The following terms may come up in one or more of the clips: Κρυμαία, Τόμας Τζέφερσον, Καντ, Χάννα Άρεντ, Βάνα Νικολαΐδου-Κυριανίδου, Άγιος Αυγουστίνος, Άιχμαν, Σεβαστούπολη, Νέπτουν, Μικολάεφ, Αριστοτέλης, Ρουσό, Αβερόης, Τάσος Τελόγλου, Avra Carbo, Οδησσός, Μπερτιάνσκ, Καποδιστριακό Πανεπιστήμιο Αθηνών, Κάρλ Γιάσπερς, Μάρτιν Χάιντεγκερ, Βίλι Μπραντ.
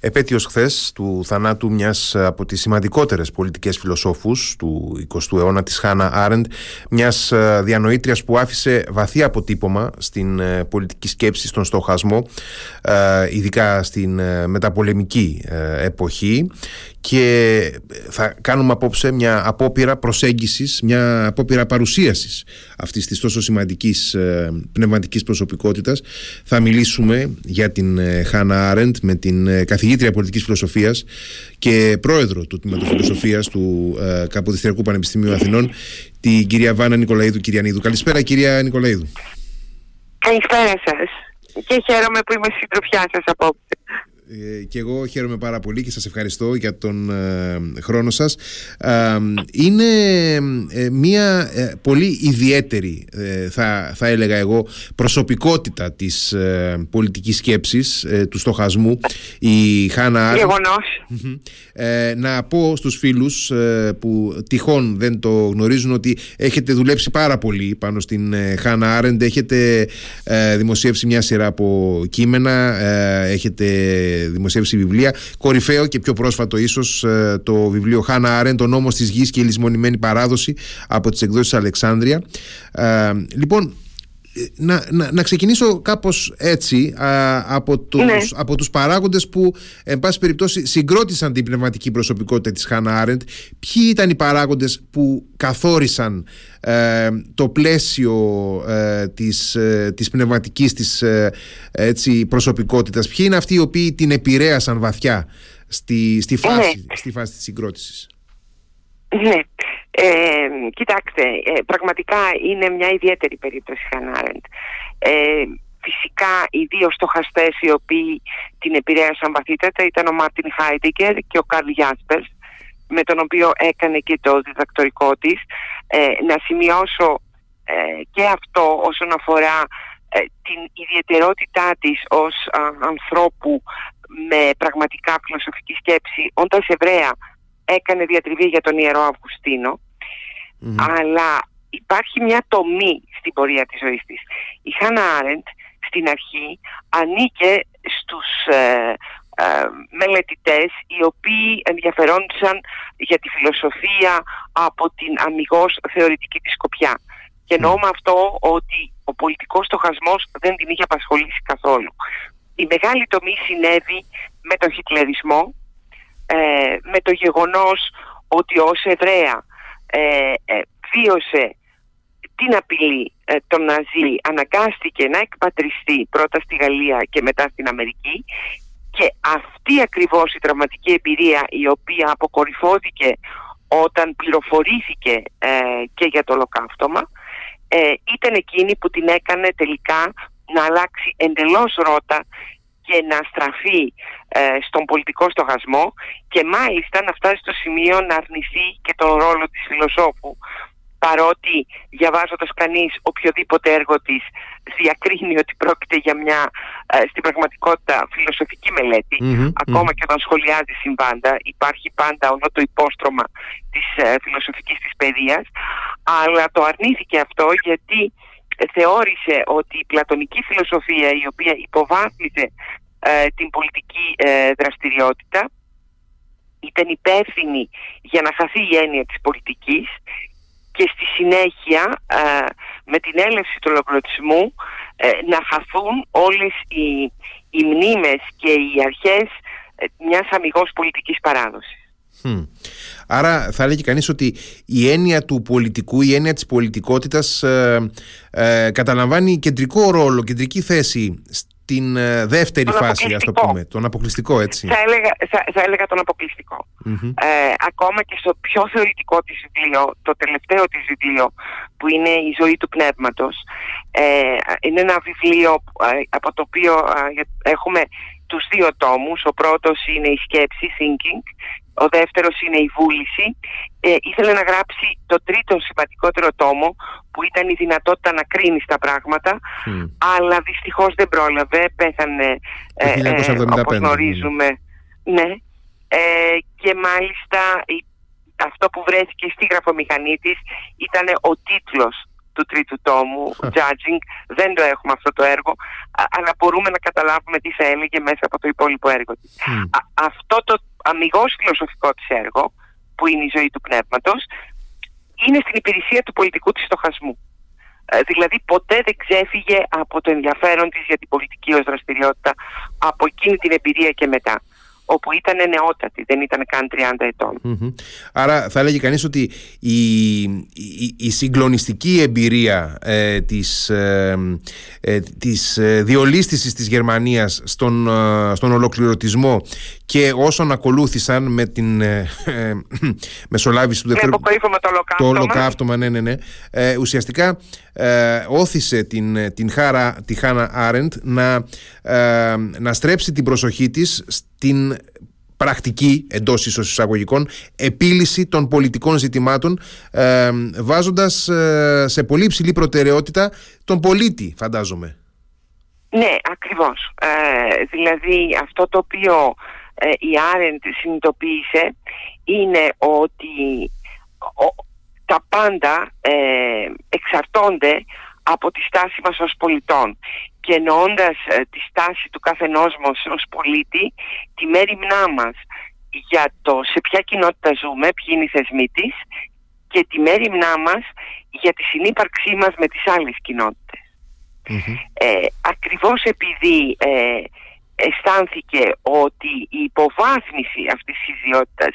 Επέτειος χθες του θανάτου μιας από τις σημαντικότερες πολιτικές φιλοσόφους του 20ου αιώνα, της Χάννα Άρεντ, μιας διανοήτριας που άφησε βαθύ αποτύπωμα στην πολιτική σκέψη, στον στοχασμό, ειδικά στην μεταπολεμική εποχή. Και θα κάνουμε απόψε μια απόπειρα προσέγγισης, μια απόπειρα παρουσίασης αυτής της τόσο σημαντικής πνευματικής προσωπικότητας. Θα μιλήσουμε για την Χάννα Άρεντ με την καθηγήτρια πολιτικής φιλοσοφίας και πρόεδρο του Τμήματος Φιλοσοφίας του Καποδιστριακού Πανεπιστημίου Αθηνών, την κυρία Βάνα Νικολαΐδου-Κυριανίδου. Καλησπέρα, κυρία Νικολαΐδου. Καλησπέρα σας. Και χαίρομαι που είμαι συντροφιά σας απόψε. Και εγώ χαίρομαι πάρα πολύ και σας ευχαριστώ για τον χρόνο σας. Είναι μια πολύ ιδιαίτερη, θα έλεγα εγώ, προσωπικότητα της πολιτικής σκέψης, του στοχασμού, η Χάννα Άρεντ. Να πω στους φίλους που τυχόν δεν το γνωρίζουν ότι έχετε δουλέψει πάρα πολύ πάνω στην Χάννα Άρεντ, έχετε δημοσιεύσει μια σειρά από κείμενα, έχετε δημοσίευση βιβλία, κορυφαίο και πιο πρόσφατο ίσως το βιβλίο Χάννα Άρεντ, ο νόμος της γης και η λησμονημένη παράδοση, από τις εκδόσεις Αλεξάνδρεια. Λοιπόν, να ξεκινήσω κάπως έτσι από τους παράγοντες που εν πάση περιπτώσει συγκρότησαν την πνευματική προσωπικότητα της Χάννα Άρεντ. Ποιοι ήταν οι παράγοντες που καθόρισαν το πλαίσιο της πνευματικής της προσωπικότητας? Ποιοι είναι αυτοί οι οποίοι την επηρέασαν βαθιά στη φάση της συγκρότησης? Ναι. Κοιτάξτε, πραγματικά είναι μια ιδιαίτερη περίπτωση η Χάννα Άρεντ. Φυσικά οι δύο στοχαστές οι οποίοι την επηρέασαν βαθύτατα ήταν ο Μάρτιν Χάιντεγκερ και ο Κάρλ Γιάσπερς, με τον οποίο έκανε και το διδακτορικό της. Να σημειώσω και αυτό όσον αφορά την ιδιαιτερότητά της ως ανθρώπου με πραγματικά φιλοσοφική σκέψη. Όντας Εβραία, έκανε διατριβή για τον Ιερό Αυγουστίνο. Αλλά υπάρχει μια τομή στην πορεία της ζωής της. Η Χάννα Άρεντ στην αρχή ανήκε στους μελετητές οι οποίοι ενδιαφερόντουσαν για τη φιλοσοφία από την αμιγώς θεωρητική της σκοπιά. Και εννοώ με αυτό ότι ο πολιτικός στοχασμός δεν την είχε απασχολήσει καθόλου. Η μεγάλη τομή συνέβη με τον χιτλερισμό, με το γεγονός ότι ως Εβραία βίωσε την απειλή των Ναζί, αναγκάστηκε να εκπατριστεί πρώτα στη Γαλλία και μετά στην Αμερική, και αυτή ακριβώς η τραυματική εμπειρία η οποία αποκορυφώθηκε όταν πληροφορήθηκε και για το ολοκαύτωμα ήταν εκείνη που την έκανε τελικά να αλλάξει εντελώς ρότα και να στραφεί στον πολιτικό στοχασμό, και μάλιστα να φτάσει στο σημείο να αρνηθεί και τον ρόλο της φιλοσόφου, παρότι διαβάζοντας κανείς οποιοδήποτε έργο της διακρίνει ότι πρόκειται για μια στην πραγματικότητα φιλοσοφική μελέτη. Ακόμα και όταν σχολιάζει συμβάντα υπάρχει πάντα όλο το υπόστρωμα της φιλοσοφικής της παιδείας, αλλά το αρνήθηκε αυτό γιατί θεώρησε ότι η πλατωνική φιλοσοφία, η οποία υποβάθμιζε την πολιτική δραστηριότητα, ήταν υπεύθυνη για να χαθεί η έννοια της πολιτικής, και στη συνέχεια με την έλευση του ολοκληρωτισμού να χαθούν όλες οι μνήμες και οι αρχές μιας αμιγώς πολιτικής παράδοσης. Άρα θα λέγει κανείς ότι η έννοια του πολιτικού, η έννοια της πολιτικότητας καταλαμβάνει κεντρικό ρόλο, κεντρική θέση στην δεύτερη φάση, ας το πούμε, τον αποκλειστικό, έτσι. Θα έλεγα τον αποκλειστικό. Ακόμα και στο πιο θεωρητικό της βιβλίο, το τελευταίο της βιβλίο, που είναι η ζωή του πνεύματος, είναι ένα βιβλίο από το οποίο έχουμε τους δύο τόμους. Ο πρώτος είναι η σκέψη, thinking, ο δεύτερος είναι η βούληση. Ήθελε να γράψει το τρίτο σημαντικότερο τόμο, που ήταν η δυνατότητα να κρίνεις τα πράγματα, αλλά δυστυχώς δεν πρόλαβε, πέθανε όπως γνωρίζουμε. Ναι. Και μάλιστα αυτό που βρέθηκε στη γραφομηχανή της ήταν ο τίτλος του τρίτου τόμου, Judging, δεν το έχουμε αυτό το έργο, αλλά μπορούμε να καταλάβουμε τι θα έλεγε μέσα από το υπόλοιπο έργο της. Αυτό το αμιγώς φιλοσοφικό της έργο, που είναι η ζωή του πνεύματος, είναι στην υπηρεσία του πολιτικού της στοχασμού. Δηλαδή ποτέ δεν ξέφυγε από το ενδιαφέρον της για την πολιτική ως δραστηριότητα από εκείνη την εμπειρία και μετά, όπου ήταν νεότατη, δεν ήταν καν 30 ετών. Άρα θα έλεγε κανείς ότι η συγκλονιστική εμπειρία της διολίσθησης της Γερμανίας στον ολοκληρωτισμό και όσων ακολούθησαν με την μεσολάβηση του δεύτερου, το ολοκαύτωμα, ουσιαστικά όθησε τη Χάννα Άρεντ να στρέψει την προσοχή της την πρακτική, εντός ίσως εισαγωγικών, επίλυση των πολιτικών ζητημάτων, βάζοντας σε πολύ ψηλή προτεραιότητα τον πολίτη, φαντάζομαι. Ναι, ακριβώς. Δηλαδή αυτό το οποίο η Άρεντ συνειδητοποίησε είναι ότι τα πάντα εξαρτώνται από τη στάση μας ως πολιτών, και εννοώντας τη στάση του καθενός μας ως πολίτη, τη μέριμνά μας για το σε ποια κοινότητα ζούμε, ποιοι είναι οι θεσμοί της, και τη μέριμνά μας για τη συνύπαρξή μας με τις άλλες κοινότητες. Ακριβώς επειδή αισθάνθηκε ότι η υποβάθμιση αυτής της ιδιότητας,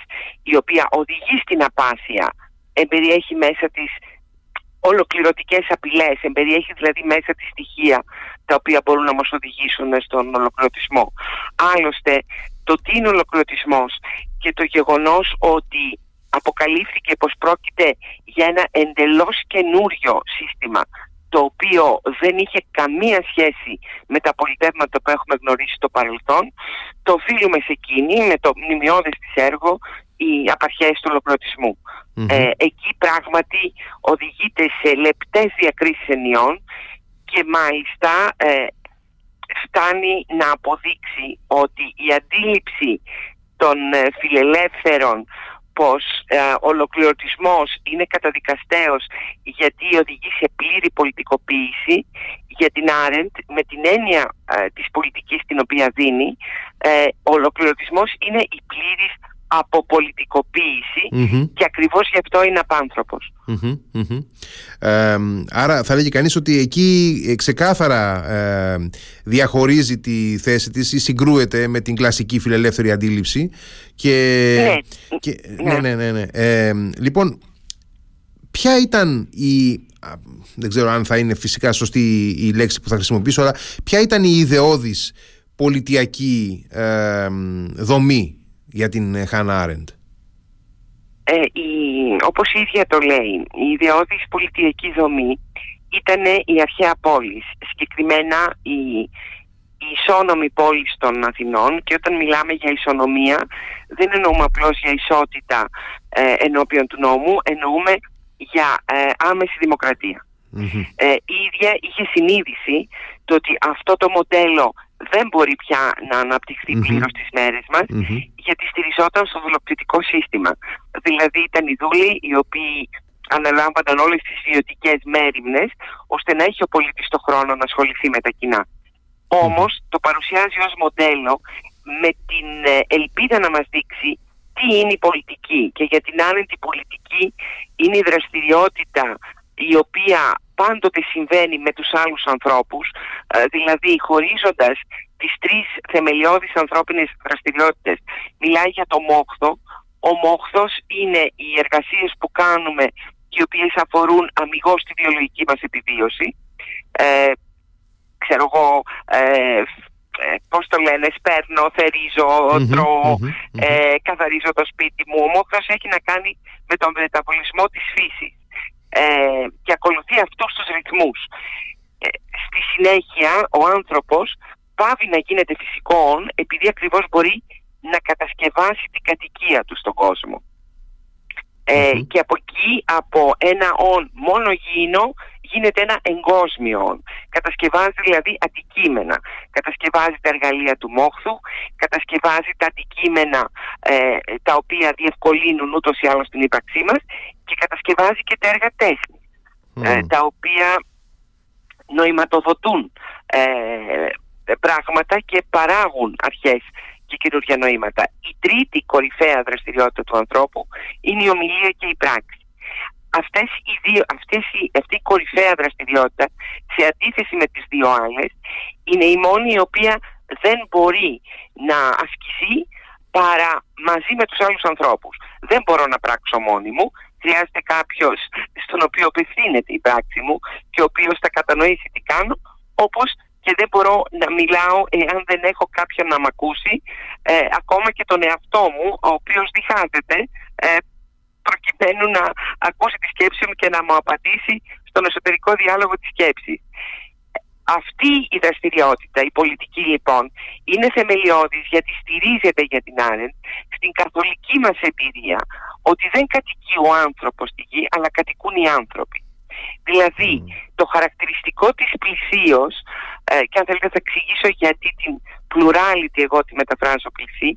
η οποία οδηγεί στην απάθεια, εμπεριέχει μέσα της ολοκληρωτικές απειλές, εμπεριέχει δηλαδή μέσα τη στοιχεία τα οποία μπορούν να μας οδηγήσουν στον ολοκληρωτισμό. Άλλωστε, το τι είναι ολοκληρωτισμός και το γεγονός ότι αποκαλύφθηκε πως πρόκειται για ένα εντελώς καινούριο σύστημα, το οποίο δεν είχε καμία σχέση με τα πολιτεύματα που έχουμε γνωρίσει στο παρελθόν, το οφείλουμε σε εκείνη, με το μνημειώδες της έργο, οι απαρχές του ολοκληρωτισμού. Εκεί πράγματι οδηγείται σε λεπτές διακρίσεις ενιών και μάλιστα φτάνει να αποδείξει ότι η αντίληψη των φιλελεύθερων πως ολοκληρωτισμός είναι καταδικαστέος γιατί οδηγεί σε πλήρη πολιτικοποίηση, για την Άρεντ, με την έννοια της πολιτικής την οποία δίνει, ο ολοκληρωτισμός είναι η πλήρης αποπολιτικοποίηση, και ακριβώς γι' αυτό είναι απάνθρωπος. Άρα θα λέγει κανείς ότι εκεί ξεκάθαρα διαχωρίζει τη θέση της ή συγκρούεται με την κλασική φιλελεύθερη αντίληψη. Λοιπόν, ποια ήταν δεν ξέρω αν θα είναι φυσικά σωστή η λέξη που θα χρησιμοποιήσω, αλλά ποια ήταν η ιδεώδης πολιτιακή δομή για την Χάννα Άρεντ? Όπως η ίδια το λέει, η ιδεώδης πολιτιακή δομή ήταν η αρχαία πόλης, συγκεκριμένα η ισόνομη πόλης των Αθηνών, και όταν μιλάμε για ισονομία δεν εννοούμε απλώς για ισότητα ενώπιον του νόμου, εννοούμε για άμεση δημοκρατία. Η ίδια είχε συνείδηση το ότι αυτό το μοντέλο δεν μπορεί πια να αναπτυχθεί πλήρως στις μέρες μας, γιατί στηριζόταν στο δουλοκτητικό σύστημα. Δηλαδή ήταν οι δούλοι οι οποίοι αναλάμβαναν όλες τις ιδιωτικές μέριμνες, ώστε να έχει ο πολίτης το χρόνο να ασχοληθεί με τα κοινά. Όμως το παρουσιάζει ως μοντέλο με την ελπίδα να μας δείξει τι είναι η πολιτική, και για την Άρεντ η πολιτική είναι η δραστηριότητα η οποία πάντοτε συμβαίνει με τους άλλους ανθρώπους, δηλαδή χωρίζοντας τις τρεις θεμελιώδεις ανθρώπινες δραστηριότητες. Μιλάει για το μόχθο. Ο μόχθος είναι οι εργασίες που κάνουμε, οι οποίες αφορούν αμιγώς τη βιολογική μας επιβίωση. Ξέρω εγώ, πώς το λένε, σπέρνω, θερίζω, τρώω, καθαρίζω το σπίτι μου. Ο μόχθος έχει να κάνει με τον μεταβολισμό της φύσης και ακολουθεί αυτούς τους ρυθμούς. Στη συνέχεια ο άνθρωπος πάβει να γίνεται φυσικών, επειδή ακριβώς μπορεί να κατασκευάσει την κατοικία του στον κόσμο. Και από εκεί, από ένα «ον» μόνο γήινο, γίνεται ένα εγκόσμιο «ον». Κατασκευάζει δηλαδή αντικείμενα. Κατασκευάζει τα εργαλεία του μόχθου, κατασκευάζει τα αντικείμενα τα οποία διευκολύνουν ούτως ή άλλως την ύπαρξή μας, και κατασκευάζει και τα έργα τέχνης. τα οποία νοηματοδοτούν πράγματα και παράγουν αρχές και καινούργια νοήματα. Η τρίτη κορυφαία δραστηριότητα του ανθρώπου είναι η ομιλία και η πράξη. Αυτή η κορυφαία δραστηριότητα, σε αντίθεση με τις δύο άλλες, είναι η μόνη η οποία δεν μπορεί να ασκηθεί παρά μαζί με τους άλλους ανθρώπους. Δεν μπορώ να πράξω μόνη μου, χρειάζεται κάποιος στον οποίο απευθύνεται η πράξη μου και ο οποίος θα κατανοήσει τι κάνω, όπως και δεν μπορώ να μιλάω εάν δεν έχω κάποιον να μ' ακούσει, ακόμα και τον εαυτό μου, ο οποίος διχάζεται, προκειμένου να ακούσει τη σκέψη μου και να μου απαντήσει στον εσωτερικό διάλογο της σκέψης. Αυτή η δραστηριότητα, η πολιτική λοιπόν, είναι θεμελιώδης γιατί στηρίζεται για την Άρεντ στην καθολική μας εμπειρία ότι δεν κατοικεί ο άνθρωπος στη γη, αλλά κατοικούν οι άνθρωποι. Δηλαδή, το χαρακτηριστικό της πλησίως, και αν θέλετε θα εξηγήσω γιατί την plurality εγώ τη μεταφράζω πλησί,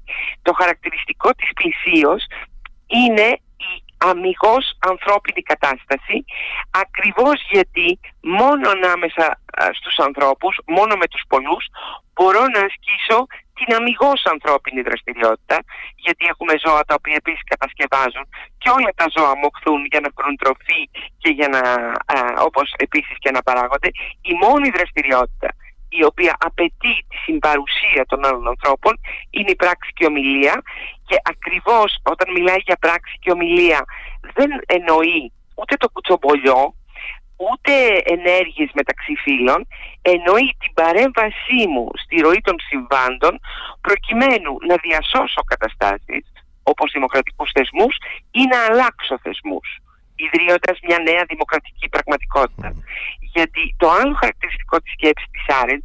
το χαρακτηριστικό της πλησίως είναι η αμιγώς ανθρώπινη κατάσταση, ακριβώς γιατί μόνο ανάμεσα στους ανθρώπους, μόνο με τους πολλούς, μπορώ να ασκήσω την αμιγώς ανθρώπινη δραστηριότητα, γιατί έχουμε ζώα τα οποία επίσης κατασκευάζουν και όλα τα ζώα μοχθούν για να βρουν τροφή και για να, όπως επίσης και να παράγονται. Η μόνη δραστηριότητα η οποία απαιτεί τη συμπαρουσία των άλλων ανθρώπων είναι η πράξη και ομιλία, και ακριβώς όταν μιλάει για πράξη και ομιλία δεν εννοεί ούτε το κουτσομπολιό ούτε ενέργειες μεταξύ φίλων, εννοεί την παρέμβασή μου στη ροή των συμβάντων προκειμένου να διασώσω καταστάσεις όπως δημοκρατικούς θεσμούς ή να αλλάξω θεσμούς, ιδρύοντας μια νέα δημοκρατική πραγματικότητα. Γιατί το άλλο χαρακτηριστικό της σκέψης της Άρεντ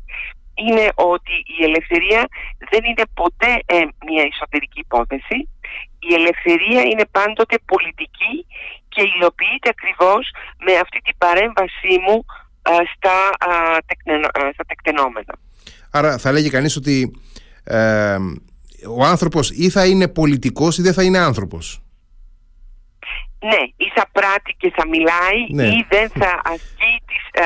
είναι ότι η ελευθερία δεν είναι ποτέ μια εσωτερική υπόθεση. Η ελευθερία είναι πάντοτε πολιτική και υλοποιείται ακριβώς με αυτή την παρέμβασή μου στα τεκτενόμενα. Άρα θα λέγει κανείς ότι ο άνθρωπος ή θα είναι πολιτικός ή δεν θα είναι άνθρωπος. Ναι, ή θα πράττει και θα μιλάει, ναι, ή δεν θα ασκεί τις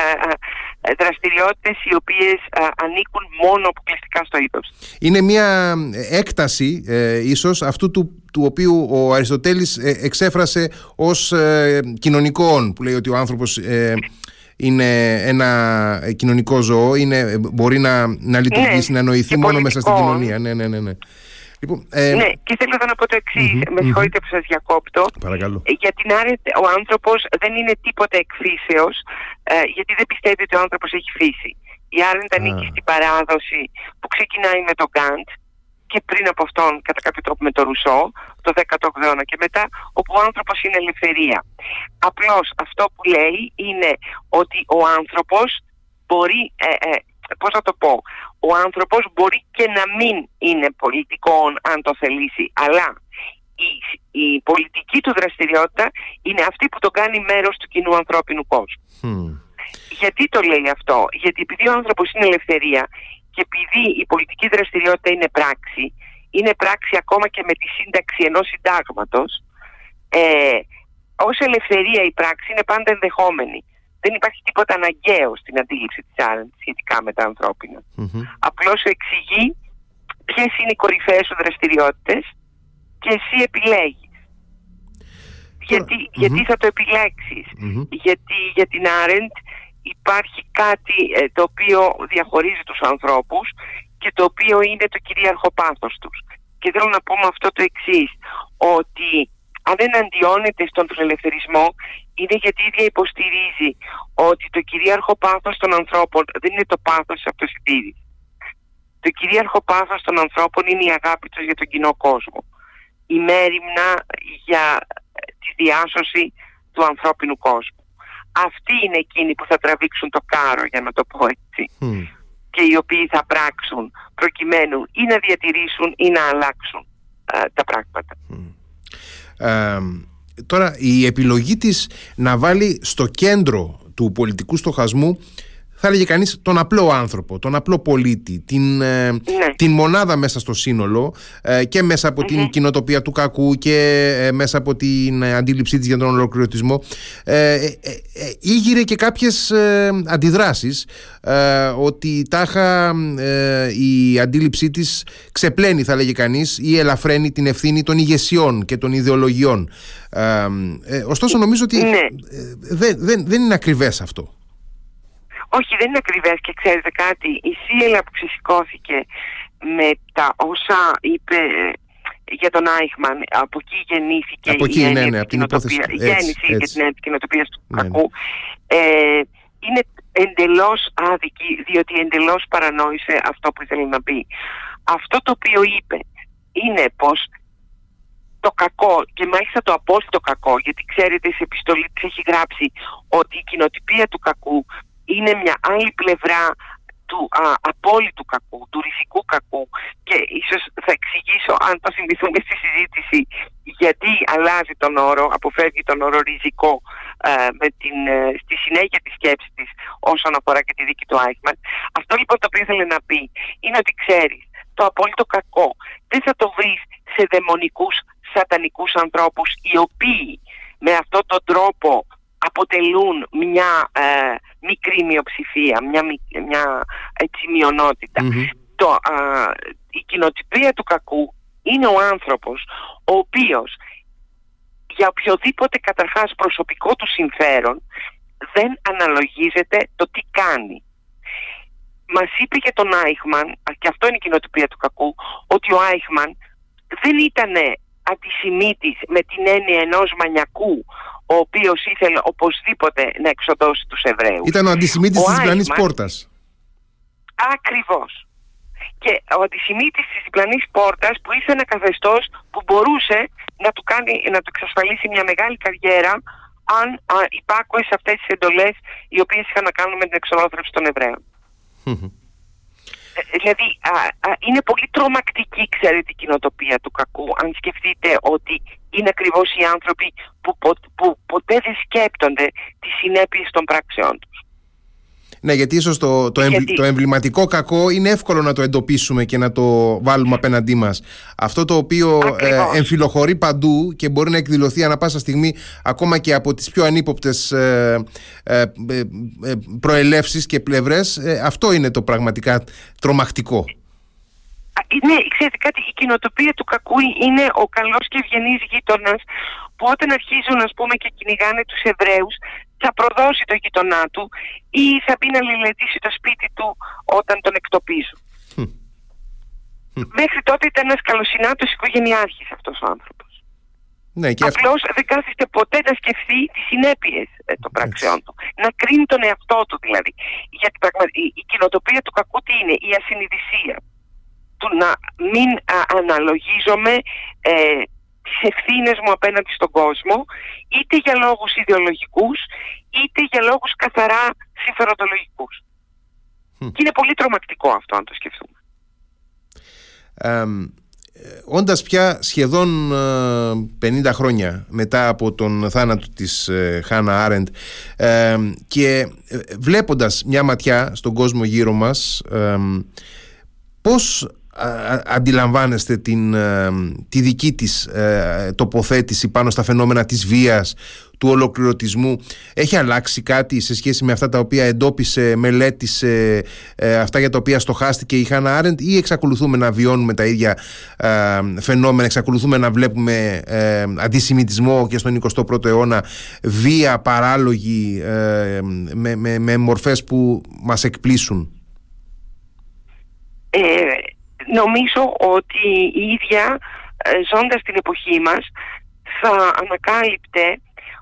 δραστηριότητες οι οποίες ανήκουν μόνο αποκλειστικά στο είδος. Είναι μια έκταση ίσως αυτού του οποίου ο Αριστοτέλης εξέφρασε ως κοινωνικόν, που λέει ότι ο άνθρωπος είναι ένα κοινωνικό ζώο, μπορεί να λειτουργήσει, ναι, να νοηθεί μόνο πολιτικό μέσα στην κοινωνία. Ναι, ναι, ναι, ναι. Λοιπόν, ναι, και θέλω να πω το εξής, με συγχωρείτε που σας διακόπτω. Παρακαλώ. Για την Άρεντ ο άνθρωπος δεν είναι τίποτα εκ φύσεως, γιατί δεν πιστεύει ότι ο άνθρωπος έχει φύση. Η Άρεντ ανήκει στην παράδοση που ξεκινάει με τον Καντ και πριν από αυτόν κατά κάποιο τρόπο με τον Ρουσό, το 18ο αιώνα και μετά, όπου ο άνθρωπος είναι ελευθερία. Απλώς αυτό που λέει είναι ότι ο άνθρωπος μπορεί... πώς θα το πω, ο άνθρωπος μπορεί και να μην είναι πολιτικόν αν το θελήσει, αλλά η πολιτική του δραστηριότητα είναι αυτή που το κάνει μέρος του κοινού ανθρώπινου κόσμου. Γιατί το λέει αυτό? Γιατί επειδή ο άνθρωπος είναι ελευθερία και επειδή η πολιτική δραστηριότητα είναι πράξη ακόμα και με τη σύνταξη ενός συντάγματος, ως ελευθερία η πράξη είναι πάντα ενδεχόμενη. Δεν υπάρχει τίποτα αναγκαίο στην αντίληψη της Άρεντ σχετικά με τα ανθρώπινα. Απλώς σου εξηγεί ποιες είναι οι κορυφαίες σου δραστηριότητες και εσύ επιλέγεις. Γιατί θα το επιλέξεις? Γιατί για την Άρεντ υπάρχει κάτι το οποίο διαχωρίζει τους ανθρώπους και το οποίο είναι το κυρίαρχο πάθος τους. Και θέλω να πω με αυτό το εξής, ότι αν δεν αντιώνεται στον φιλελευθερισμό, είναι γιατί η ίδια υποστηρίζει ότι το κυρίαρχο πάθος των ανθρώπων δεν είναι το πάθος της αυτοσυντήρησης. Το κυρίαρχο πάθος των ανθρώπων είναι η αγάπη τους για τον κοινό κόσμο. Η μέριμνα για τη διάσωση του ανθρώπινου κόσμου. Αυτοί είναι εκείνοι που θα τραβήξουν το κάρο, για να το πω έτσι, και οι οποίοι θα πράξουν προκειμένου ή να διατηρήσουν ή να αλλάξουν τα πράγματα. Τώρα η επιλογή της να βάλει στο κέντρο του πολιτικού στοχασμού θα έλεγε κανείς, τον απλό άνθρωπο, τον απλό πολίτη, την μονάδα μέσα στο σύνολο, και μέσα από την κοινοτοπία του κακού και μέσα από την αντίληψή της για τον ολοκληρωτισμό, ήγηρε και κάποιες αντιδράσεις, ότι τάχα η αντίληψή της ξεπλένει, θα έλεγε κανείς, ή ελαφραίνει την ευθύνη των ηγεσιών και των ιδεολογιών. Ωστόσο νομίζω ότι δεν είναι ακριβές αυτό. Όχι, δεν είναι ακριβές, και ξέρετε κάτι, η σύλλα που ξεσηκώθηκε με τα όσα είπε για τον Άιχμαν, από εκεί γεννήθηκε η γέννηση και την επικοινοτοπία του κακού, είναι εντελώς άδικη, διότι εντελώς παρανόησε αυτό που ήθελε να πει. Αυτό το οποίο είπε είναι πως το κακό, και μάλιστα το απόλυτο κακό, γιατί ξέρετε σε επιστολή της έχει γράψει ότι η κοινοτοπία του κακού είναι μια άλλη πλευρά του απόλυτου κακού, του ρυθικού κακού, και ίσως θα εξηγήσω, αν το συνδυθούμε στη συζήτηση, γιατί αλλάζει τον όρο, αποφεύγει τον όρο ριζικό στη συνέχεια της σκέψης της όσον αφορά και τη δίκη του Άιχμαν. Αυτό λοιπόν το οποίο ήθελε να πει είναι ότι ξέρεις, το απόλυτο κακό δεν θα το βρεις σε δαιμονικούς, σατανικούς ανθρώπους, οι οποίοι με αυτόν τον τρόπο αποτελούν μια μικρή μειοψηφία, μια μειονότητα. Mm-hmm. Η κοινοτυπία του κακού είναι ο άνθρωπος ο οποίος για οποιοδήποτε καταρχάς προσωπικό του συμφέρον δεν αναλογίζεται το τι κάνει. Μας είπε για τον Άιχμαν, και αυτό είναι η κοινοτυπία του κακού, ότι ο Άιχμαν δεν ήτανε αντισημίτης με την έννοια ενός μανιακού, ο οποίος ήθελε οπωσδήποτε να εξοντώσει τους Εβραίους. Ήταν ο αντισημίτης της διπλανής πόρτας. Ακριβώς. Και ο αντισημίτης της διπλανής πόρτας, που ήρθε ένα καθεστώς που μπορούσε να του εξασφαλίσει μια μεγάλη καριέρα, αν υπάκουε σε αυτές τις εντολές οι οποίες είχαν να κάνουν με την εξολόθρευση των Εβραίων. Δηλαδή είναι πολύ τρομακτική, ξέρετε, η κοινοτοπία του κακού, αν σκεφτείτε ότι είναι ακριβώς οι άνθρωποι που ποτέ δεν σκέπτονται τις συνέπειες των πράξεών τους. Ναι, γιατί ίσως το εμβληματικό κακό είναι εύκολο να το εντοπίσουμε και να το βάλουμε απέναντί μας. Αυτό το οποίο εμφυλοχωρεί παντού και μπορεί να εκδηλωθεί ανά πάσα στιγμή, ακόμα και από τις πιο ανύποπτες προελεύσεις και πλευρές, αυτό είναι το πραγματικά τρομακτικό. Ναι, ξέρετε κάτι, η κοινοτοπία του κακού είναι ο καλός και ευγενής γείτονας, που όταν αρχίζουν, ας πούμε, και κυνηγάνε τους Εβραίους, θα προδώσει το γείτονά του ή θα μπει να λελετήσει το σπίτι του όταν τον εκτοπίζουν. Μέχρι τότε ήταν ένας καλοσυνάτος οικογενειάρχης αυτός ο άνθρωπος. Ναι, απλώς δεν κάθεστε ποτέ να σκεφτεί τις συνέπειες των πράξεών του. Να κρίνει τον εαυτό του, δηλαδή. Γιατί η κοινοτοπία του κακού τι είναι? Η ασυνειδησία. Του να μην αναλογίζομαι τις ευθύνες μου απέναντι στον κόσμο, είτε για λόγους ιδεολογικούς, είτε για λόγους καθαρά συμφεροντολογικούς. Και είναι πολύ τρομακτικό αυτό, αν το σκεφτούμε. Όντας πια σχεδόν 50 χρόνια μετά από τον θάνατο της Χάννα Άρεντ, και βλέποντας μια ματιά στον κόσμο γύρω μας, πώς αντιλαμβάνεστε τη δική της τοποθέτηση πάνω στα φαινόμενα της βίας, του ολοκληρωτισμού? Έχει αλλάξει κάτι σε σχέση με αυτά τα οποία εντόπισε, μελέτησε, αυτά για τα οποία στοχάστηκε η Χάννα Άρεντ, ή εξακολουθούμε να βιώνουμε τα ίδια φαινόμενα, εξακολουθούμε να βλέπουμε αντισημιτισμό και στον 21ο αιώνα, βία παράλογη με μορφές που μας εκπλήσουν? Νομίζω ότι η ίδια, ζώντας την εποχή μας, θα ανακάλυπτε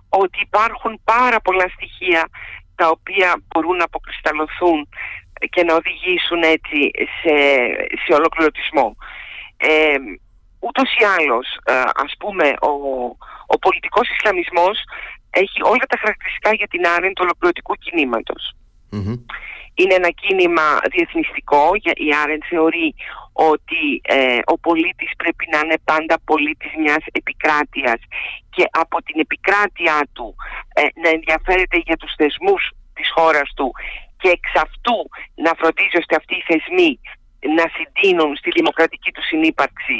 ότι υπάρχουν πάρα πολλά στοιχεία τα οποία μπορούν να αποκρισταλωθούν και να οδηγήσουν έτσι σε ολοκληρωτισμό. Ούτως ή άλλως, ας πούμε, ο πολιτικός Ισλαμισμός έχει όλα τα χαρακτηριστικά για την Άρεντ του ολοκληρωτικού κινήματος. Mm-hmm. Είναι ένα κίνημα διεθνιστικό. Η Άρεντ θεωρεί ότι ο πολίτης πρέπει να είναι πάντα πολίτης μιας επικράτειας, και από την επικράτειά του να ενδιαφέρεται για τους θεσμούς της χώρας του και εξ αυτού να φροντίζει ώστε αυτοί οι θεσμοί να συντείνουν στη δημοκρατική του συνύπαρξη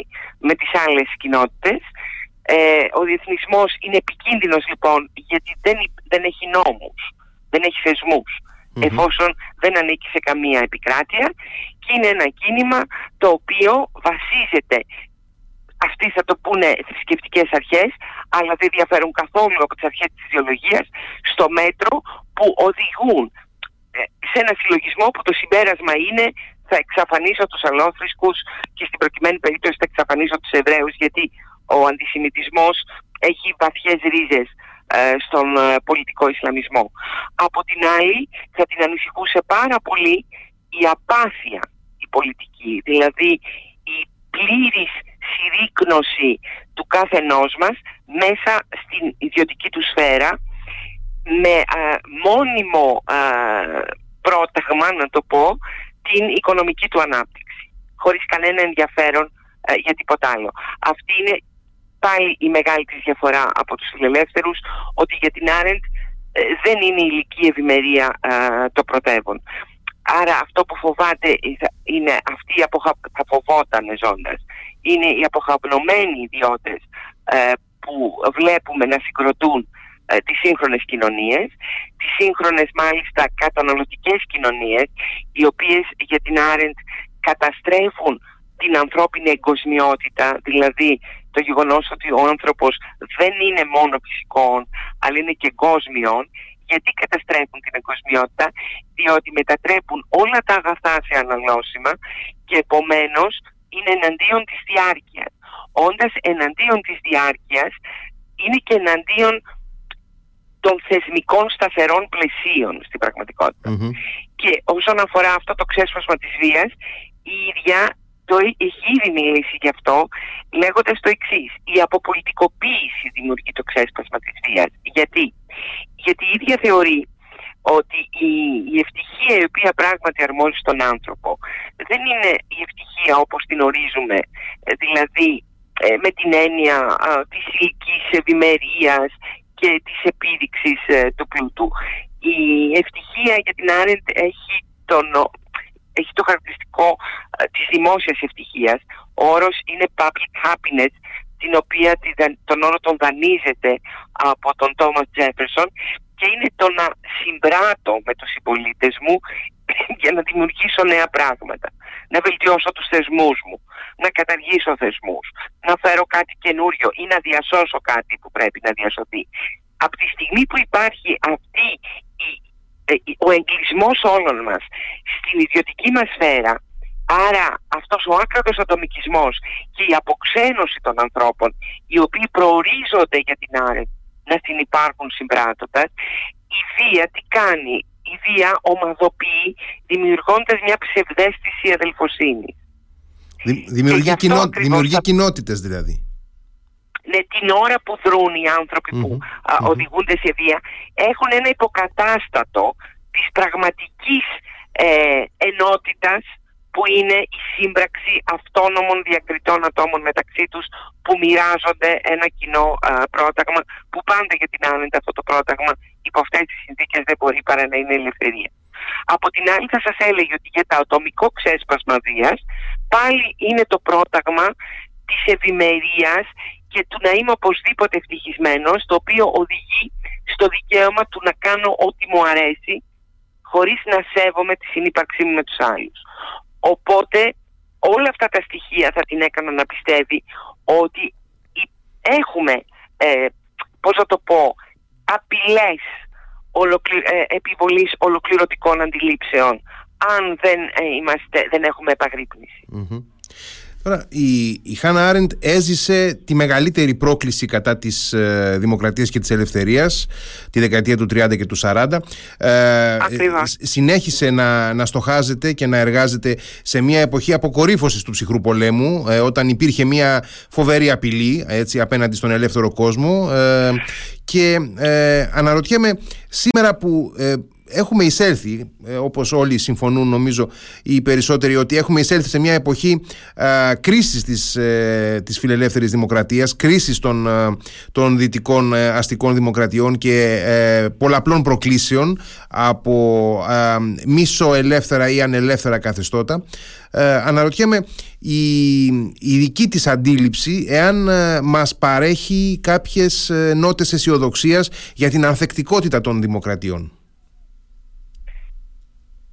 με τις άλλες κοινότητες. Ο διεθνισμός είναι επικίνδυνος λοιπόν, γιατί δεν έχει νόμους, δεν έχει θεσμούς, εφόσον δεν ανήκει σε καμία επικράτεια, και είναι ένα κίνημα το οποίο βασίζεται, αυτοί θα το πούνε θρησκευτικές αρχές, αλλά δεν διαφέρουν καθόλου από τις αρχές της ιδεολογίας, στο μέτρο που οδηγούν σε ένα συλλογισμό που το συμπέρασμα είναι: θα εξαφανίσω τους αλλόθρησκους και στην προκειμένη περίπτωση θα εξαφανίσω τους Εβραίους, γιατί ο αντισημιτισμός έχει βαθιές ρίζες στον πολιτικό Ισλαμισμό. Από την άλλη, θα την ανησυχούσε πάρα πολύ η απάθεια η πολιτική, δηλαδή η πλήρης συρρίκνωση του κάθε ενός μας μέσα στην ιδιωτική του σφαίρα, με μόνιμο πρόταγμα, να το πω, την οικονομική του ανάπτυξη, χωρίς κανένα ενδιαφέρον για τίποτα άλλο. Αυτή είναι πάλι η μεγάλη της διαφορά από τους φιλελεύθερους, ότι για την Άρεντ δεν είναι η ηλική ευημερία το πρωτεύον. Άρα αυτό που φοβάται είναι αυτή η θα φοβόταν ζώντας, είναι οι αποχαπνωμένοι ιδιώτες που βλέπουμε να συγκροτούν τις σύγχρονες κοινωνίες, τις σύγχρονες μάλιστα καταναλωτικές κοινωνίες, οι οποίες για την Άρεντ καταστρέφουν την ανθρώπινη εγκοσμιότητα, δηλαδή το γεγονός ότι ο άνθρωπος δεν είναι μόνο φυσικών, αλλά είναι και εγκόσμιων. Γιατί καταστρέφουν την εγκοσμιότητα? Διότι μετατρέπουν όλα τα αγαθά σε αναλώσιμα και επομένως είναι εναντίον της διάρκειας. Όντας εναντίον της διάρκειας, είναι και εναντίον των θεσμικών σταθερών πλαισίων στην πραγματικότητα. Και όσον αφορά αυτό το ξέσπασμα της βίας, η ίδια έχει ήδη μιλήσει γι' αυτό, λέγοντας το εξής: η αποπολιτικοποίηση δημιουργεί το ξέσπασμα της βίας. Γιατί η ίδια θεωρεί ότι η ευτυχία η οποία πράγματι αρμόζει στον άνθρωπο δεν είναι η ευτυχία όπως την ορίζουμε, δηλαδή με την έννοια της ηλικής ευημερίας και της επίδειξης του πλούτου. Η ευτυχία για την Άρεντ έχει το χαρακτηριστικό της δημόσιας ευτυχίας. Ο όρος είναι public happiness, τον όρο τον δανείζεται από τον Τόμας Τζέφερσον, και είναι το να συμπράττω με τους συμπολίτες μου για να δημιουργήσω νέα πράγματα, να βελτιώσω τους θεσμούς μου, να καταργήσω θεσμούς, να φέρω κάτι καινούριο ή να διασώσω κάτι που πρέπει να διασωθεί. Από τη στιγμή που υπάρχει ο εγκλισμός όλων μας στην ιδιωτική μας σφαίρα, άρα αυτός ο άκρατος ατομικισμός και η αποξένωση των ανθρώπων, οι οποίοι προορίζονται για την Άρεντ να συνυπάρχουν συμπράττοντας, η βία τι κάνει? Η βία ομαδοποιεί, δημιουργώντας μια ψευδαίσθηση αδελφοσύνης. Δημιουργεί κοινότητες δηλαδή. Ναι, την ώρα που δρούν οι άνθρωποι που οδηγούνται σε βία, έχουν ένα υποκατάστατο της πραγματικής ενότητας, που είναι η σύμπραξη αυτόνομων διακριτών ατόμων μεταξύ τους, που μοιράζονται ένα κοινό πρόταγμα, που πάντα για την Άρεντ αυτό το πρόταγμα υπό αυτές τις συνθήκες δεν μπορεί παρά να είναι ελευθερία. Από την άλλη, θα σας έλεγε ότι για το ατομικό ξέσπασμα βίας πάλι είναι το πρόταγμα της ευημερίας και του να είμαι οπωσδήποτε ευτυχισμένος, το οποίο οδηγεί στο δικαίωμα του να κάνω ό,τι μου αρέσει, χωρίς να σέβομαι τη συνύπαρξή μου με τους άλλους. Οπότε όλα αυτά τα στοιχεία θα την έκαναν να πιστεύει ότι έχουμε, πώς θα το πω, απειλές επιβολής ολοκληρωτικών αντιλήψεων, αν δεν έχουμε επαγρύπνηση. Τώρα, η Χάννα Άρεντ έζησε τη μεγαλύτερη πρόκληση κατά της δημοκρατίας και της ελευθερίας τη δεκαετία του 30 και του 40. Συνέχισε να στοχάζεται και να εργάζεται σε μια εποχή αποκορύφωσης του ψυχρού πολέμου, όταν υπήρχε μια φοβερή απειλή, έτσι, απέναντι στον ελεύθερο κόσμο, και αναρωτιέμαι σήμερα που έχουμε εισέλθει, όπως όλοι συμφωνούν νομίζω οι περισσότεροι, ότι έχουμε εισέλθει σε μια εποχή κρίσης της φιλελεύθερης δημοκρατίας, κρίσης των δυτικών αστικών δημοκρατιών και πολλαπλών προκλήσεων από μισοελεύθερα ή ανελεύθερα καθεστώτα. Αναρωτιέμαι η δική της αντίληψη εάν μας παρέχει κάποιες νότες αισιοδοξίας για την ανθεκτικότητα των δημοκρατιών.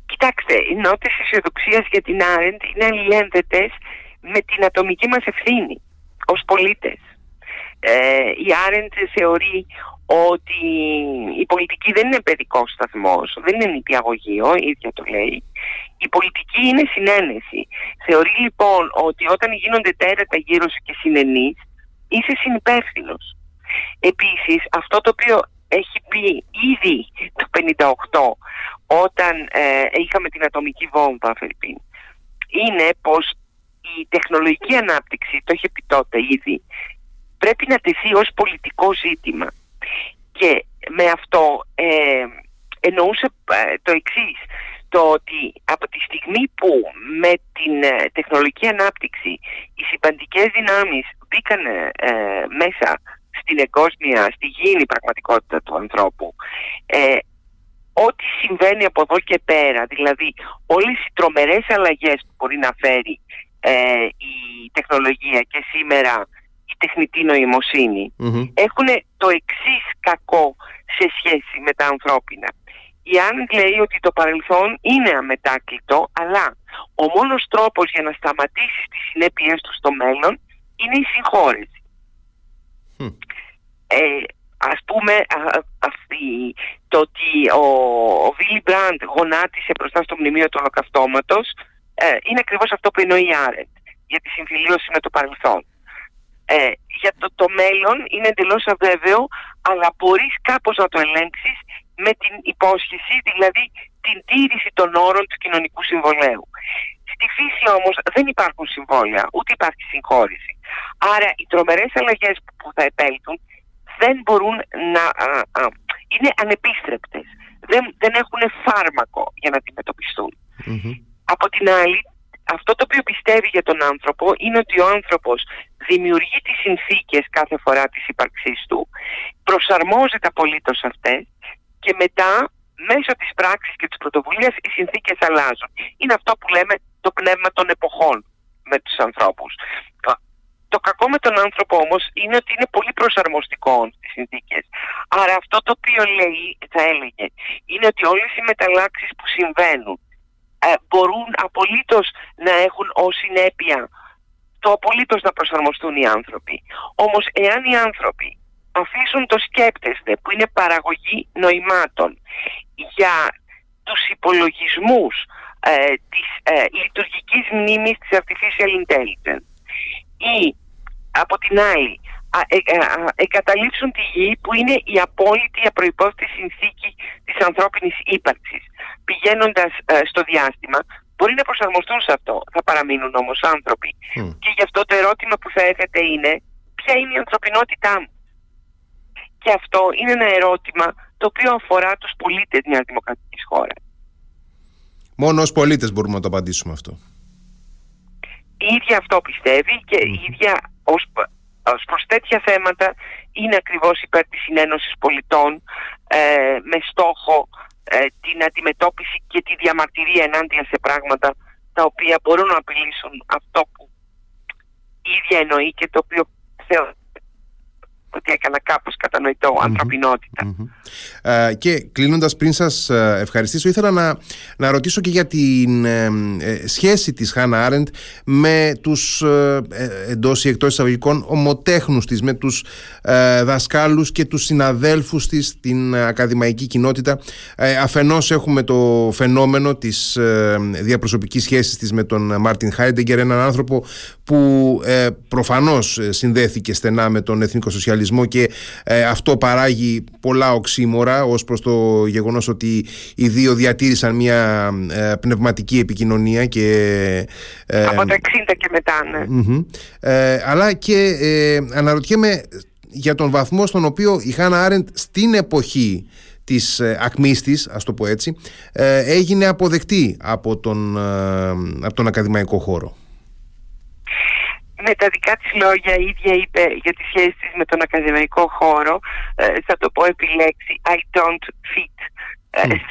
Κοιτάξτε, οι νότες αισιοδοξίας για την Άρεντ είναι αλληλένδετες με την ατομική μας ευθύνη ως πολίτες. Η Άρεντ θεωρεί ότι η πολιτική δεν είναι παιδικός σταθμός, δεν είναι νηπιαγωγείο, η ίδια το λέει. Η πολιτική είναι συνένεση. Θεωρεί λοιπόν ότι όταν γίνονται τέρατα γύρω σου και συνενείς, είσαι συνυπεύθυνος. Επίσης, αυτό το οποίο έχει πει ήδη το 1958, όταν είχαμε την ατομική βόμβα, Φερπίν, είναι πως η τεχνολογική ανάπτυξη, το είχε πει τότε ήδη, πρέπει να τεθεί ως πολιτικό ζήτημα. Και με αυτό εννοούσε το εξής, το ότι από τη στιγμή που με την τεχνολογική ανάπτυξη οι συμπαντικές δυνάμεις μπήκαν μέσα στην εγκόσμια, στη γήινη πραγματικότητα του ανθρώπου, ό,τι συμβαίνει από εδώ και πέρα, δηλαδή όλες οι τρομερές αλλαγές που μπορεί να φέρει η τεχνολογία και σήμερα η τεχνητή νοημοσύνη, έχουν το εξής κακό σε σχέση με τα ανθρώπινα. Η Άρεντ λέει ότι το παρελθόν είναι αμετάκλητο, αλλά ο μόνος τρόπος για να σταματήσεις τις συνέπειες του στο μέλλον είναι η συγχώρεση. Ας πούμε, το ότι ο Βίλι Μπραντ γονάτισε μπροστά στο μνημείο του Ολοκαυτώματος είναι ακριβώς αυτό που εννοεί η Άρεντ για τη συμφιλίωση με το παρελθόν. Για το μέλλον είναι εντελώς αβέβαιο, αλλά μπορείς κάπως να το ελέγξεις με την υπόσχεση, δηλαδή την τήρηση των όρων του κοινωνικού συμβολαίου. Στη φύση όμως δεν υπάρχουν συμβόλαια, ούτε υπάρχει συγχώρηση. Άρα οι τρομερές αλλαγές που θα επέλθουν δεν μπορούν να είναι ανεπίστρεπτες. Δεν έχουν φάρμακο για να αντιμετωπιστούν. Από την άλλη, αυτό το οποίο πιστεύει για τον άνθρωπο είναι ότι ο άνθρωπος δημιουργεί τις συνθήκες κάθε φορά της ύπαρξής του, προσαρμόζεται απολύτως σε αυτές και μετά μέσω της πράξης και της πρωτοβουλίας οι συνθήκες αλλάζουν. Είναι αυτό που λέμε το πνεύμα των εποχών με τους ανθρώπους. Το κακό με τον άνθρωπο όμως είναι ότι είναι πολύ προσαρμοστικό στις συνθήκες. Άρα αυτό το οποίο λέει, θα έλεγε, είναι ότι όλες οι μεταλλάξεις που συμβαίνουν μπορούν απολύτως να έχουν ως συνέπεια το απολύτως να προσαρμοστούν οι άνθρωποι. Όμως εάν οι άνθρωποι αφήσουν το σκέπτεστε, που είναι παραγωγή νοημάτων, για τους υπολογισμούς της λειτουργικής μνήμης της artificial intelligence, ή από την άλλη εγκαταλείψουν τη γη, που είναι η απόλυτη απροϋπόθετη συνθήκη της ανθρώπινης ύπαρξης, πηγαίνοντας στο διάστημα, μπορεί να προσαρμοστούν σε αυτό, θα παραμείνουν όμως άνθρωποι. Και γι' αυτό το ερώτημα που θα έρχεται είναι ποια είναι η ανθρωπινότητά μου. Και αυτό είναι ένα ερώτημα το οποίο αφορά τους πολίτες μιας δημοκρατικής χώρας. Μόνο ως πολίτες μπορούμε να το απαντήσουμε αυτό. Η ίδια αυτό πιστεύει και η ίδια ως προς τέτοια θέματα είναι ακριβώς υπέρ της συνένωσης πολιτών με στόχο την αντιμετώπιση και τη διαμαρτυρία ενάντια σε πράγματα τα οποία μπορούν να απειλήσουν αυτό που η ίδια εννοεί και το οποίο θεωρεί ότι έκανα κάπως κατανοητό, ανθρωπινότητα. Και κλείνοντας, πριν σας ευχαριστήσω, ήθελα να ρωτήσω και για την σχέση της Χάννα Άρεντ με τους εντός ή εκτός εισαγωγικών ομοτέχνους της, με τους δασκάλους και τους συναδέλφους της στην ακαδημαϊκή κοινότητα. Αφενός έχουμε το φαινόμενο της διαπροσωπικής σχέσης της με τον Μάρτιν Χάιντεγκερ, έναν άνθρωπο που προφανώς συνδέθηκε στενά με τον εθνικοσοσιαλισμό, και αυτό παράγει πολλά οξύμορα ως προς το γεγονός ότι οι δύο διατήρησαν μια πνευματική επικοινωνία και, από τα 60 και μετά, ναι. Αλλά και αναρωτιέμαι για τον βαθμό στον οποίο η Χάννα Άρεντ στην εποχή της ακμής της, ας το πω έτσι, έγινε αποδεκτή από τον ακαδημαϊκό χώρο. Με τα δικά της λόγια η ίδια είπε για τη σχέση της με τον ακαδημαϊκό χώρο, θα το πω επί λέξη, I don't fit,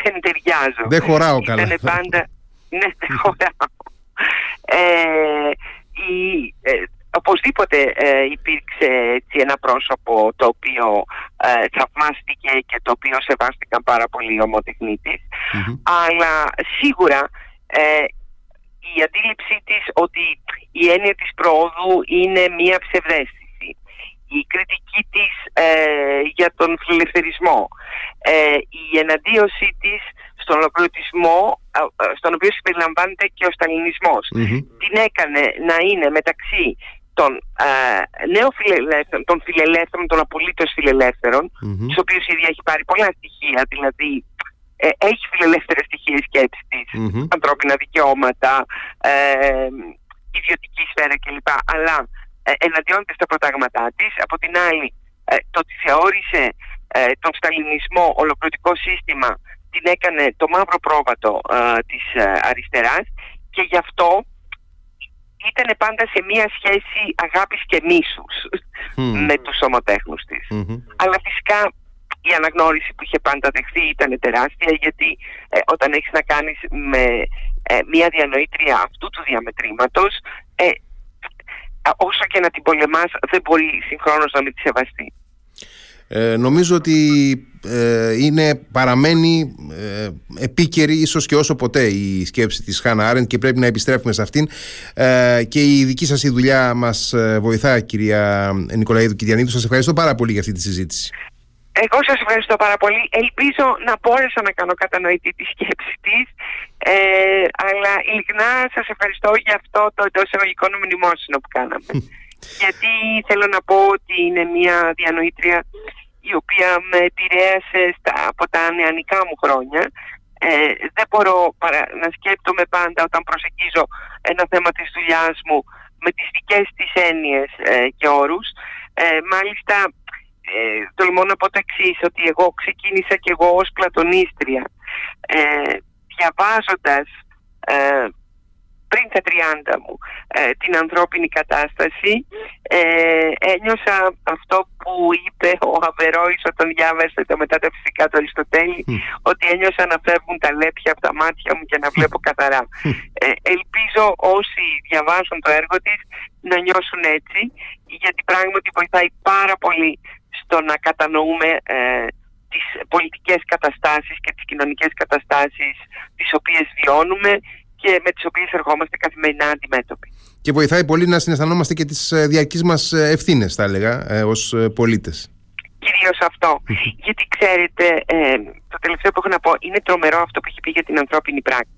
δεν ταιριάζω. Δεν χωράω καλά. Ήτανε πάντα, ναι, δεν χωράω. Οπωσδήποτε υπήρξε έτσι, ένα πρόσωπο το οποίο θαυμάστηκε και το οποίο σεβάστηκαν πάρα πολύ οι ομοτεχνίτες, αλλά σίγουρα η αντίληψή της ότι η έννοια της προόδου είναι μία ψευδαίσθηση, η κριτική της για τον φιλελευθερισμό, η εναντίωσή της στον ολοκληρωτισμό, στον οποίο συμπεριλαμβάνεται και ο σταλινισμός, την έκανε να είναι μεταξύ των νεοφιλελεύθερων, των φιλελεύθερων, των απολύτως φιλελεύθερων, στους οποίους η ίδια έχει πάρει πολλά στοιχεία, δηλαδή έχει φιλελεύθερες στοιχείες σκέψης της, ανθρώπινα δικαιώματα, ιδιωτική σφαίρα κλπ. Αλλά εναντιώνεται στα προτάγματά της. Από την άλλη, το ότι θεώρησε τον σταλινισμό ολοκληρωτικό σύστημα την έκανε το μαύρο πρόβατο της αριστεράς, και γι' αυτό ήταν πάντα σε μία σχέση αγάπης και μίσους με τους ομοτέχνους της. Αλλά φυσικά η αναγνώριση που είχε πάντα δεχθεί ήταν τεράστια, γιατί όταν έχεις να κάνεις με μία διανοήτρια αυτού του διαμετρήματος, όσο και να την πολεμάς δεν μπορεί συγχρόνως να μην τη σεβαστεί. Νομίζω ότι παραμένει επίκαιρη ίσως και όσο ποτέ η σκέψη της Χάννα Άρεντ, και πρέπει να επιστρέφουμε σε αυτήν, και η δική σας η δουλειά μας βοηθά, κυρία Νικολαΐδου-Κυριανίδου. Σας ευχαριστώ πάρα πολύ για αυτή τη συζήτηση. Εγώ σας ευχαριστώ πάρα πολύ. Ελπίζω να μπόρεσα να κάνω κατανοητή τη σκέψη της, αλλά ειλικρινά σας ευχαριστώ για αυτό το εντός εισαγωγικών μνημόσυνο που κάναμε. Γιατί θέλω να πω ότι είναι μια διανοήτρια η οποία με επηρέασε από τα νεανικά μου χρόνια. Δεν μπορώ παρά να σκέπτομαι πάντα, όταν προσεγγίζω ένα θέμα της δουλειάς μου, με τις δικές της έννοιες και όρους. Μάλιστα, τολμώ να πω το εξής, ότι εγώ ξεκίνησα και εγώ ως πλατωνίστρια, διαβάζοντας πριν τα 30 μου την ανθρώπινη κατάσταση. Ένιωσα αυτό που είπε ο Αβερόης όταν διάβασε το Μετά τα φυσικά του Αριστοτέλη, ότι ένιωσα να φεύγουν τα λέπια από τα μάτια μου και να βλέπω καθαρά. Ελπίζω όσοι διαβάζουν το έργο της να νιώσουν έτσι, γιατί πράγματι βοηθάει πάρα πολύ στο να κατανοούμε τις πολιτικές καταστάσεις και τις κοινωνικές καταστάσεις τις οποίες βιώνουμε και με τις οποίες ερχόμαστε καθημερινά αντιμέτωποι. Και βοηθάει πολύ να συναισθανόμαστε και τις διαρκείς μας ευθύνες, θα έλεγα, ως πολίτες. Κυρίως αυτό. Γιατί ξέρετε, το τελευταίο που έχω να πω, είναι τρομερό αυτό που έχει πει για την ανθρώπινη πράξη.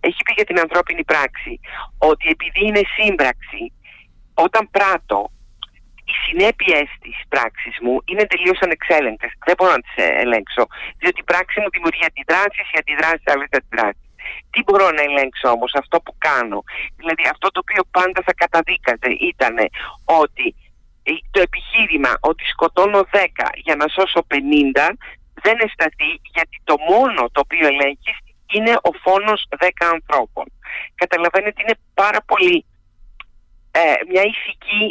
Έχει πει για την ανθρώπινη πράξη ότι επειδή είναι σύμπραξη, όταν πράττω, οι συνέπειες της πράξης μου είναι τελείως ανεξέλεγκτες. Δεν μπορώ να τις ελέγξω, διότι η πράξη μου δημιουργεί αντιδράσεις, οι αντιδράσεις άλλες αντιδράσεις. Τι μπορώ να ελέγξω όμως? Αυτό που κάνω. Δηλαδή αυτό το οποίο πάντα θα καταδίκαζε ήταν ότι το επιχείρημα ότι σκοτώνω 10 για να σώσω 50 δεν ευσταθεί, γιατί το μόνο το οποίο ελέγχεις είναι ο φόνος 10 ανθρώπων. Καταλαβαίνετε, είναι πάρα πολύ μια ηθική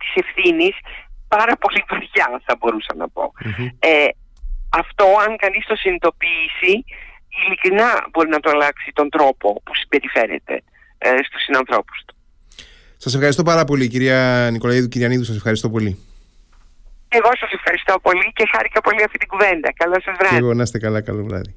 της ευθύνης πάρα πολύ βαριά, θα μπορούσα να πω. Αυτό, αν κανείς το συνειδητοποιήσει, ειλικρινά μπορεί να το αλλάξει τον τρόπο που συμπεριφέρεται στους συνανθρώπους του. Σας ευχαριστώ πάρα πολύ, κυρία Νικολαΐδου-Κυριανίδου, σας ευχαριστώ πολύ. Εγώ σας ευχαριστώ πολύ και χάρηκα πολύ αυτή την κουβέντα. Καλό σας βράδυ. Και εγώ, να είστε καλά, καλό βράδυ.